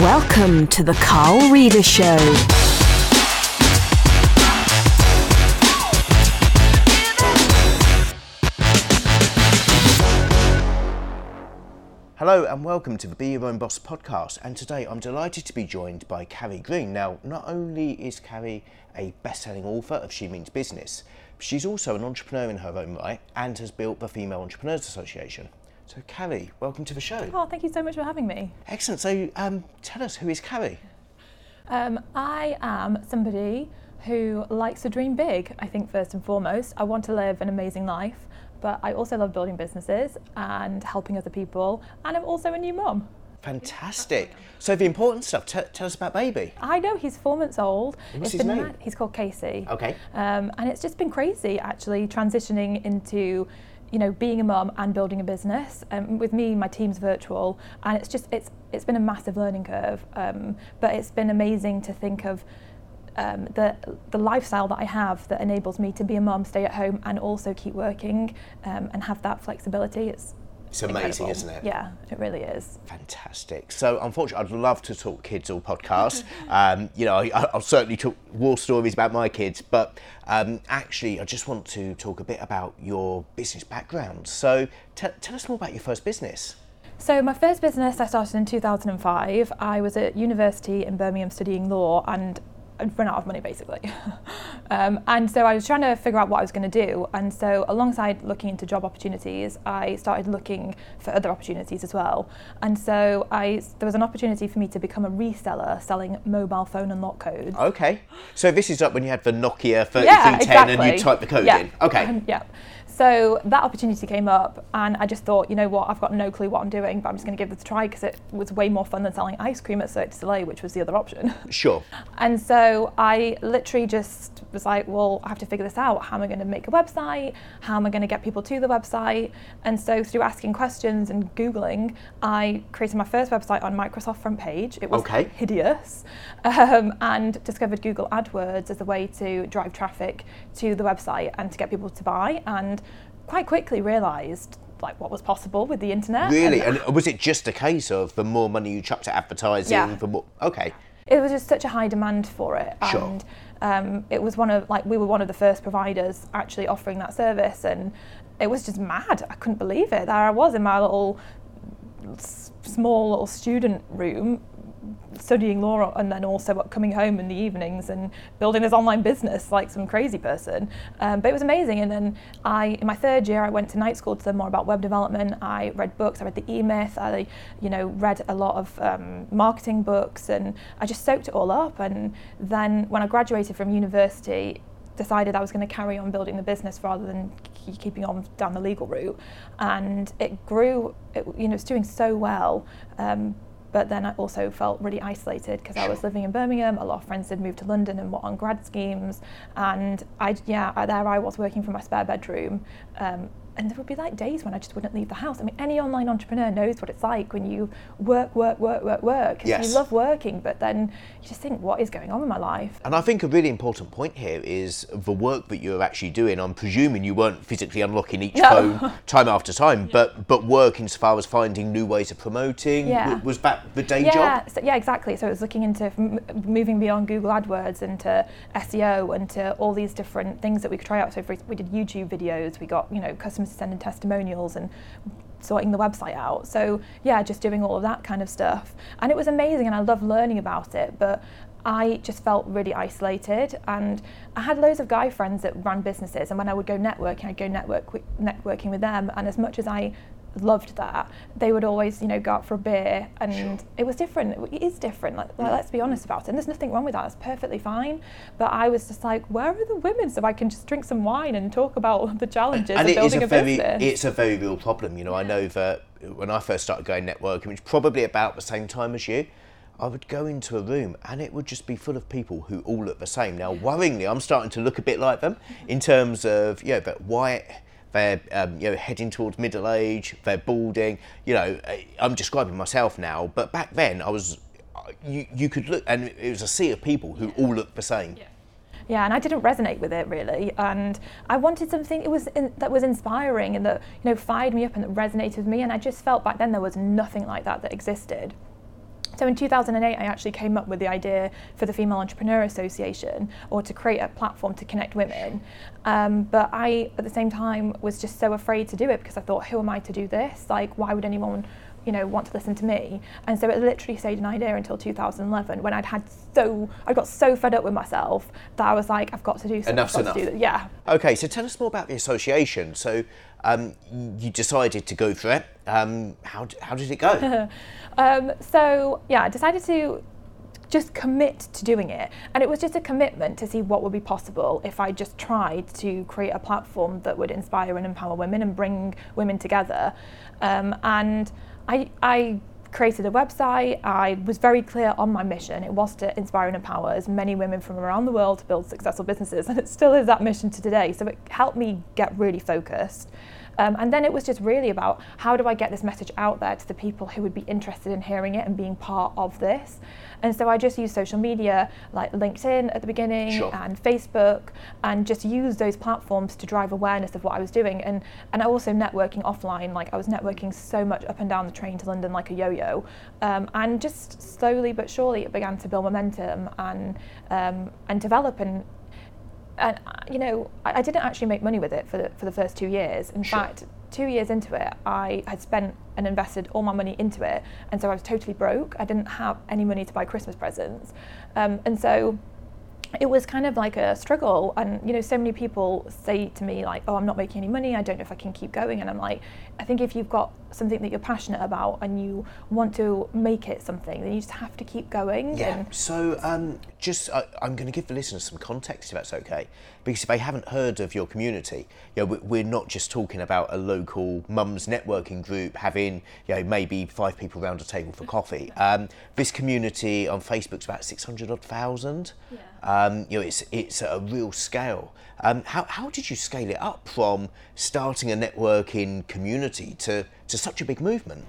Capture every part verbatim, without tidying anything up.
Welcome to the Carl Reader Show. Hello and welcome to the Be Your Own Boss podcast, and today I'm delighted to be joined by Carrie Green. Now, not only is Carrie a best-selling author of She Means Business, she's also an entrepreneur in her own right and has built the Female Entrepreneurs Association. So Carrie, welcome to the show. Oh, thank you so much for having me. Excellent. So um, tell us, who is Carrie? Um, I am somebody who likes to dream big, I think, first and foremost. I want to live an amazing life, but I also love building businesses and helping other people, and I'm also a new mum. Fantastic. So the important stuff, t- tell us about baby. I know, he's four months old. What's his name? Mad- he's called Casey. Okay. Um, and it's just been crazy, actually, transitioning into you know, being a mum and building a business. Um, with me, my team's virtual, and it's just, it's it's been a massive learning curve, um, but it's been amazing to think of um, the, the lifestyle that I have that enables me to be a mum, stay at home, and also keep working um, and have that flexibility. It's It's amazing, incredible. Isn't it? Yeah, it really is. Fantastic. So, unfortunately, I'd love to talk kids all podcast. um, you know, I, I'll certainly talk war stories about my kids, but um, actually, I just want to talk a bit about your business background. So, t- tell us more about your first business. So my first business I started in two thousand five. I was at university in Birmingham studying law, and I'd run out of money basically. um, and so I was trying to figure out what I was going to do, and so alongside looking into job opportunities, I started looking for other opportunities as well. And so I there was an opportunity for me to become a reseller selling mobile phone and lock codes. Okay, so this is like when you had the Nokia thirty-three ten, yeah, exactly. And you type the code yeah. in. Okay. Um, yeah. So that opportunity came up, and I just thought, you know what, I've got no clue what I'm doing, but I'm just going to give this a try because it was way more fun than selling ice cream at Cirque du Soleil, which was the other option. Sure. And so I literally just was like, well, I have to figure this out. How am I going to make a website? How am I going to get people to the website? And so through asking questions and Googling, I created my first website on Microsoft FrontPage. It was okay. hideous. Um, and discovered Google AdWords as a way to drive traffic to the website and to get people to buy. And quite quickly realised like what was possible with the internet. Really? And, and was it just a case of the more money you chucked at advertising? Yeah. The more, okay. It was just such a high demand for it. Sure. And um, it was one of, like, we were one of the first providers actually offering that service, and it was just mad. I couldn't believe it. There I was in my little, small little student room studying law, and then also coming home in the evenings and building this online business like some crazy person. Um, but it was amazing. And then I, in my third year, I went to night school to learn more about web development. I read books. I read the E-Myth. I, you know, read a lot of um, marketing books, and I just soaked it all up. And then when I graduated from university, decided I was going to carry on building the business rather than keep keeping on down the legal route. And it grew. It, you know, it's doing so well. Um, But then I also felt really isolated because I was living in Birmingham. A lot of friends had moved to London and were on grad schemes. And I, yeah, I, there I was working from my spare bedroom. Um, and there would be like days when I just wouldn't leave the house. I mean, any online entrepreneur knows what it's like when you work, work, work, work, work. Yes. You love working, but then you just think, what is going on in my life? And I think a really important point here is the work that you're actually doing. I'm presuming you weren't physically unlocking each no. phone time after time, yeah. but but work insofar as finding new ways of promoting. Yeah. Was that the day yeah, job? So, yeah, exactly. So it was looking into m- moving beyond Google AdWords into S E O and to all these different things that we could try out. So for, we did YouTube videos, we got, you know, customers to send in testimonials and sorting the website out. So yeah, just doing all of that kind of stuff. And it was amazing, and I loved learning about it, but I just felt really isolated. And I had loads of guy friends that ran businesses, and when I would go networking, I'd go network with, networking with them. And as much as I loved that, they would always, you know, go out for a beer, and sure. it was different. It is different. Like, like, let's be honest about it. And there's nothing wrong with that. It's perfectly fine. But I was just like, where are the women so I can just drink some wine and talk about the challenges and of building a, a very, business? It's a very real problem. You know, I know that when I first started going networking, which was probably about the same time as you, I would go into a room and it would just be full of people who all look the same. Now, worryingly, I'm starting to look a bit like them in terms of, yeah, but why? They're um, you know, heading towards middle age, they're balding, you know, I'm describing myself now, but back then I was, you, you could look, and it was a sea of people who yeah. all looked the same. Yeah. Yeah, and I didn't resonate with it really, and I wanted something it was in, that was inspiring and that, you know, fired me up and that resonated with me, and I just felt back then there was nothing like that that existed. So in two thousand eight, I actually came up with the idea for the Female Entrepreneur Association, or to create a platform to connect women. Um, but I, at the same time, was just so afraid to do it because I thought, who am I to do this? Like, why would anyone, you know, want to listen to me? And so it literally stayed an idea until two thousand eleven, when I'd had so, I got so fed up with myself that I was like, I've got to do something. Enough's enough. Yeah. Okay, so tell us more about the association. So um, you decided to go for it. Um, how how did it go? um, so yeah, I decided to just commit to doing it. And it was just a commitment to see what would be possible if I just tried to create a platform that would inspire and empower women and bring women together. Um, and I, I created a website. I was very clear on my mission. It was to inspire and empower as many women from around the world to build successful businesses, and it still is that mission to today. So it helped me get really focused. Um, and then it was just really about, how do I get this message out there to the people who would be interested in hearing it and being part of this? And so I just used social media, like LinkedIn at the beginning, sure. and Facebook, and just used those platforms to drive awareness of what I was doing. And and I also networking offline, like I was networking so much up and down the train to London like a yo-yo. Um, and just slowly but surely it began to build momentum and um, and develop, and and you know I, I didn't actually make money with it for the, for the first two years. In sure. fact, two years into it, I had spent and invested all my money into it, and so I was totally broke. I didn't have any money to buy Christmas presents, um, and so it was kind of like a struggle. And you know, so many people say to me like, oh, I'm not making any money, I don't know if I can keep going. And I'm like, I think if you've got something that you're passionate about and you want to make it something, then you just have to keep going. Yeah, and so um, just I, I'm going to give the listeners some context, if that's okay, because if they haven't heard of your community, you know, we're not just talking about a local mums networking group having, you know, maybe five people round a table for coffee. Um, this community on Facebook's about six hundred odd thousand. Yeah. Um, you know, it's it's at a real scale. Um, how how did you scale it up from starting a networking community to to such a big movement?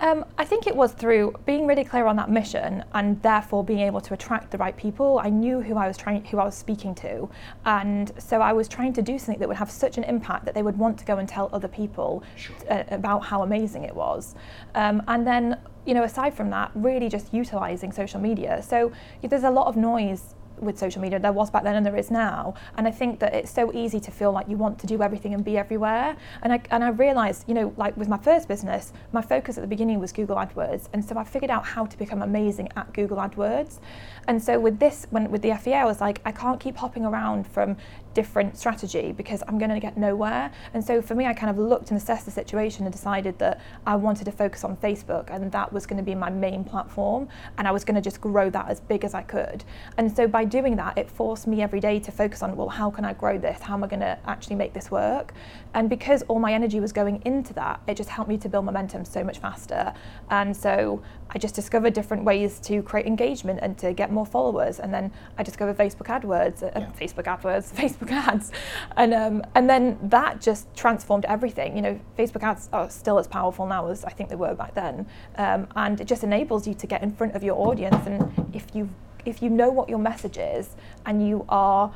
Um, I think it was through being really clear on that mission, and therefore being able to attract the right people. I knew who I was trying, who I was speaking to, and so I was trying to do something that would have such an impact that they would want to go and tell other people sure. t- uh, about how amazing it was. Um, and then, you know, aside from that, really just utilising social media. So there's a lot of noise with social media. There was back then and there is now, and I think that it's so easy to feel like you want to do everything and be everywhere. And I and I realised, you know, like with my first business, my focus at the beginning was Google AdWords, and so I figured out how to become amazing at Google AdWords. And so with this, when with the F E A, I was like, I can't keep hopping around from different strategy because I'm going to get nowhere. And so for me, I kind of looked and assessed the situation and decided that I wanted to focus on Facebook, and that was going to be my main platform, and I was going to just grow that as big as I could. And so by doing that, it forced me every day to focus on, well, how can I grow this? How am I going to actually make this work? And because all my energy was going into that, it just helped me to build momentum so much faster. And so I just discovered different ways to create engagement and to get more followers. And then I discovered Facebook AdWords, uh, yeah. Facebook AdWords, Facebook ads. And um, and then that just transformed everything. You know, Facebook ads are still as powerful now as I think they were back then. Um, and it just enables you to get in front of your audience. And if you've If you know what your message is and you are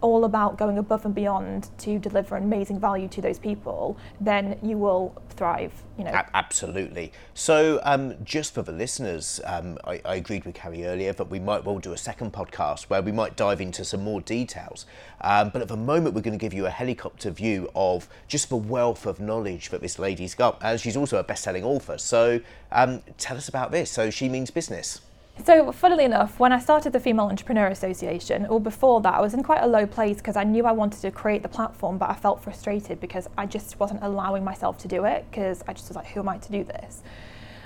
all about going above and beyond to deliver amazing value to those people, then you will thrive, you know. A- absolutely. So um, just for the listeners, um, I-, I agreed with Carrie earlier that we might well do a second podcast where we might dive into some more details. Um, but at the moment, we're going to give you a helicopter view of just the wealth of knowledge that this lady's got. And she's also a best-selling author. So um, tell us about this. So She Means Business. So funnily enough, when I started the Female Entrepreneur Association, or before that, I was in quite a low place because I knew I wanted to create the platform, but I felt frustrated because I just wasn't allowing myself to do it, because I just was like, who am I to do this?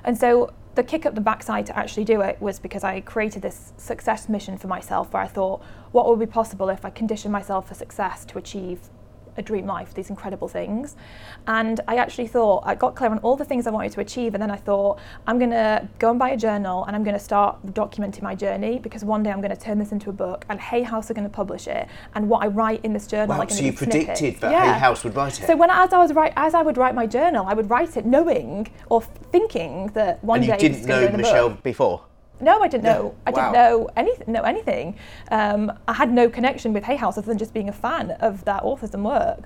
And so the kick up the backside to actually do it was because I created this success mission for myself, where I thought, what would be possible if I conditioned myself for success to achieve a dream life, these incredible things? And I actually thought, I got clear on all the things I wanted to achieve, and then I thought, I'm going to go and buy a journal and I'm going to start documenting my journey, because one day I'm going to turn this into a book and Hay House are going to publish it, and what I write in this journal, wow, like, so you predicted snippets. That yeah. Hay House would write it. So when as I was write, as I would write my journal, I would write it knowing or thinking that one and day it's going to be in the book. And you didn't know Michelle before? No, I didn't no. know. I wow. didn't know anything. Know anything. Um, I had no connection with Hay House other than just being a fan of that author's and work.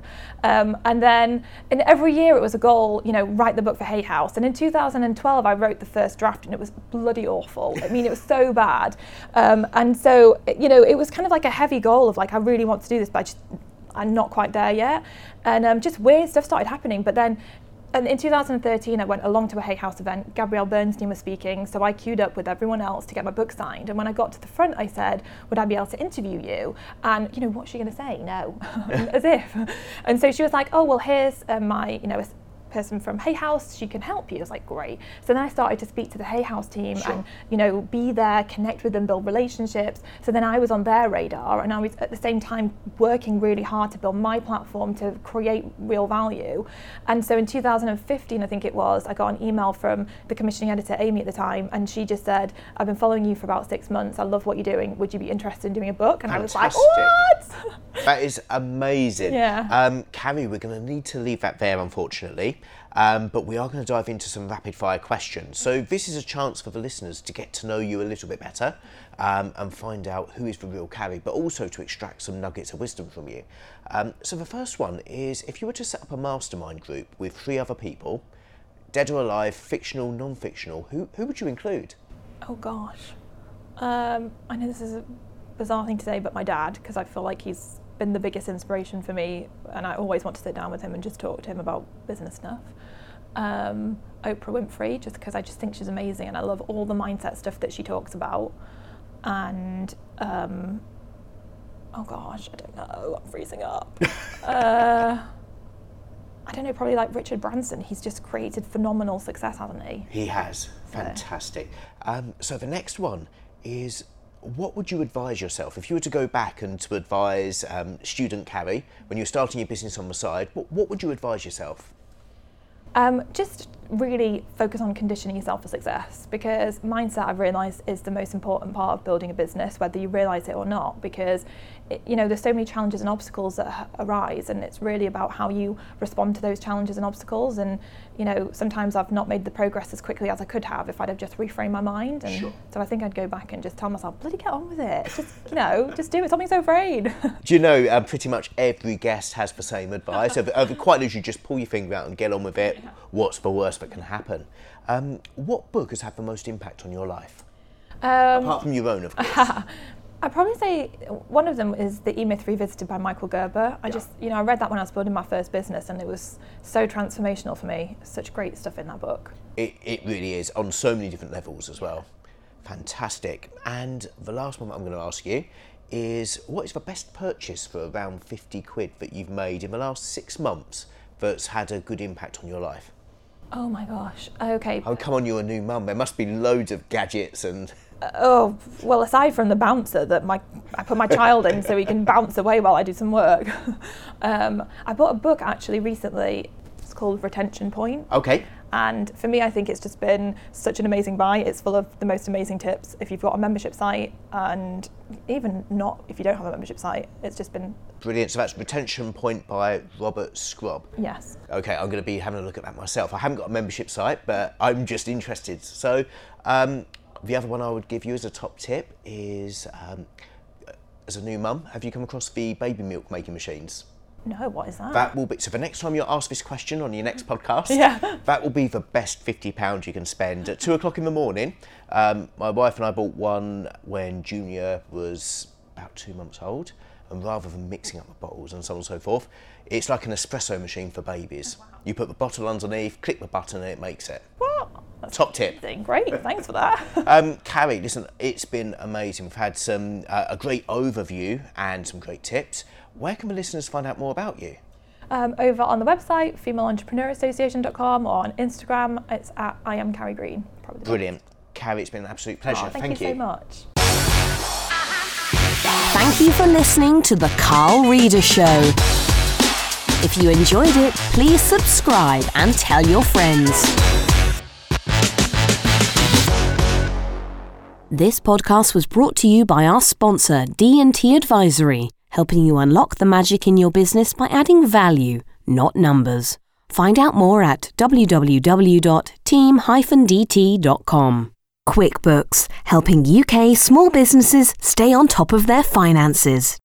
Um, and then, in every year, it was a goal. You know, write the book for Hay House. And in two thousand twelve, I wrote the first draft, and it was bloody awful. I mean, it was so bad. Um, and so, you know, it was kind of like a heavy goal of like, I really want to do this, but I just, I'm not quite there yet. And um, just weird stuff started happening. But then. And in two thousand thirteen, I went along to a Hay House event. Gabrielle Bernstein was speaking, so I queued up with everyone else to get my book signed. And when I got to the front, I said, would I be able to interview you? And, you know, what's she going to say? No. As if. And so she was like, oh, well, here's uh, my, you know, a person from Hay House. She can help you. I was like, great. So then I started to speak to the Hay House team sure. and, you know, be there, connect with them, build relationships. So then I was on their radar, and I was at the same time working really hard to build my platform to create real value. And so in two thousand fifteen, I think it was, I got an email from the commissioning editor, Amy, at the time, and she just said, I've been following you for about six months. I love what you're doing. Would you be interested in doing a book? And fantastic. I was like, what? That is amazing. Yeah. Um, Carrie, we're going to need to leave that there, unfortunately. Um, but we are going to dive into some rapid fire questions. So this is a chance for the listeners to get to know you a little bit better um, and find out who is the real Carrie, but also to extract some nuggets of wisdom from you. Um, so the first one is, if you were to set up a mastermind group with three other people, dead or alive, fictional, non-fictional, who, who would you include? Oh gosh. Um, I know this is a bizarre thing to say, but my dad, because I feel like he's been the biggest inspiration for me, and I always want to sit down with him and just talk to him about business stuff. Um, Oprah Winfrey, just because I just think she's amazing and I love all the mindset stuff that she talks about. And um, oh gosh, I don't know, I'm freezing up. uh, I don't know, probably like Richard Branson. He's just created phenomenal success, hasn't he? He has. So. Fantastic. Um, so the next one is, what would you advise yourself if you were to go back and to advise um, student Carrie when you're starting your business on the side? What, what would you advise yourself? Um, just really focus on conditioning yourself for success, because mindset, I've realised, is the most important part of building a business, whether you realise it or not, because it, you know, there's so many challenges and obstacles that arise, and it's really about how you respond to those challenges and obstacles. And you know, sometimes I've not made the progress as quickly as I could have if I'd have just reframed my mind, and sure. so I think I'd go back and just tell myself, bloody get on with it, just you know, just do it, something's so afraid. Do you know, um, pretty much every guest has the same advice. I've, I've quite literally, just pull your finger out and get on with it. What's the worst that can happen? Um, what book has had the most impact on your life? Um, Apart from your own, of course. I'd probably say one of them is the E-Myth Revisited by Michael Gerber. I yeah. just, you know, I read that when I was building my first business, and it was so transformational for me. Such great stuff in that book. It, it really is, on so many different levels as well. Fantastic. And the last one that I'm going to ask you is, what is the best purchase for around fifty quid that you've made in the last six months that's had a good impact on your life? Oh my gosh, okay. Oh, come on, you're a new mum. There must be loads of gadgets and... Uh, oh, well, aside from the bouncer that my I put my child in so he can bounce away while I do some work. um, I bought a book actually recently. It's called Retention Point. Okay. And for me, I think it's just been such an amazing buy. It's full of the most amazing tips. If you've got a membership site, and even not if you don't have a membership site, it's just been... Brilliant. So that's Retention Point by Robert Skrob. Yes. Okay, I'm going to be having a look at that myself. I haven't got a membership site, but I'm just interested. So um, the other one I would give you as a top tip is, um, as a new mum, have you come across the baby milk making machines? No, what is that? That will be, so the next time you're asked this question on your next podcast, yeah. that will be the best fifty pounds you can spend at two o'clock in the morning. Um, my wife and I bought one when Junior was about two months old, and rather than mixing up the bottles and so on and so forth, it's like an espresso machine for babies. Oh, wow. You put the bottle underneath, click the button, and it makes it. What? That's Top tip. Amazing. Great, thanks for that. um, Carrie, listen, it's been amazing. We've had some uh, a great overview and some great tips. Where can the listeners find out more about you? Um, over on the website, female entrepreneur association dot com, or on Instagram, it's at I am Carrie Green. Probably. Brilliant. Carrie, it's been an absolute pleasure. Oh, thank, thank you, you so much. Thank you for listening to The Carl Reader Show. If you enjoyed it, please subscribe and tell your friends. This podcast was brought to you by our sponsor, D and T Advisory, helping you unlock the magic in your business by adding value, not numbers. Find out more at w w w dot team dash d t dot com. QuickBooks, helping U K small businesses stay on top of their finances.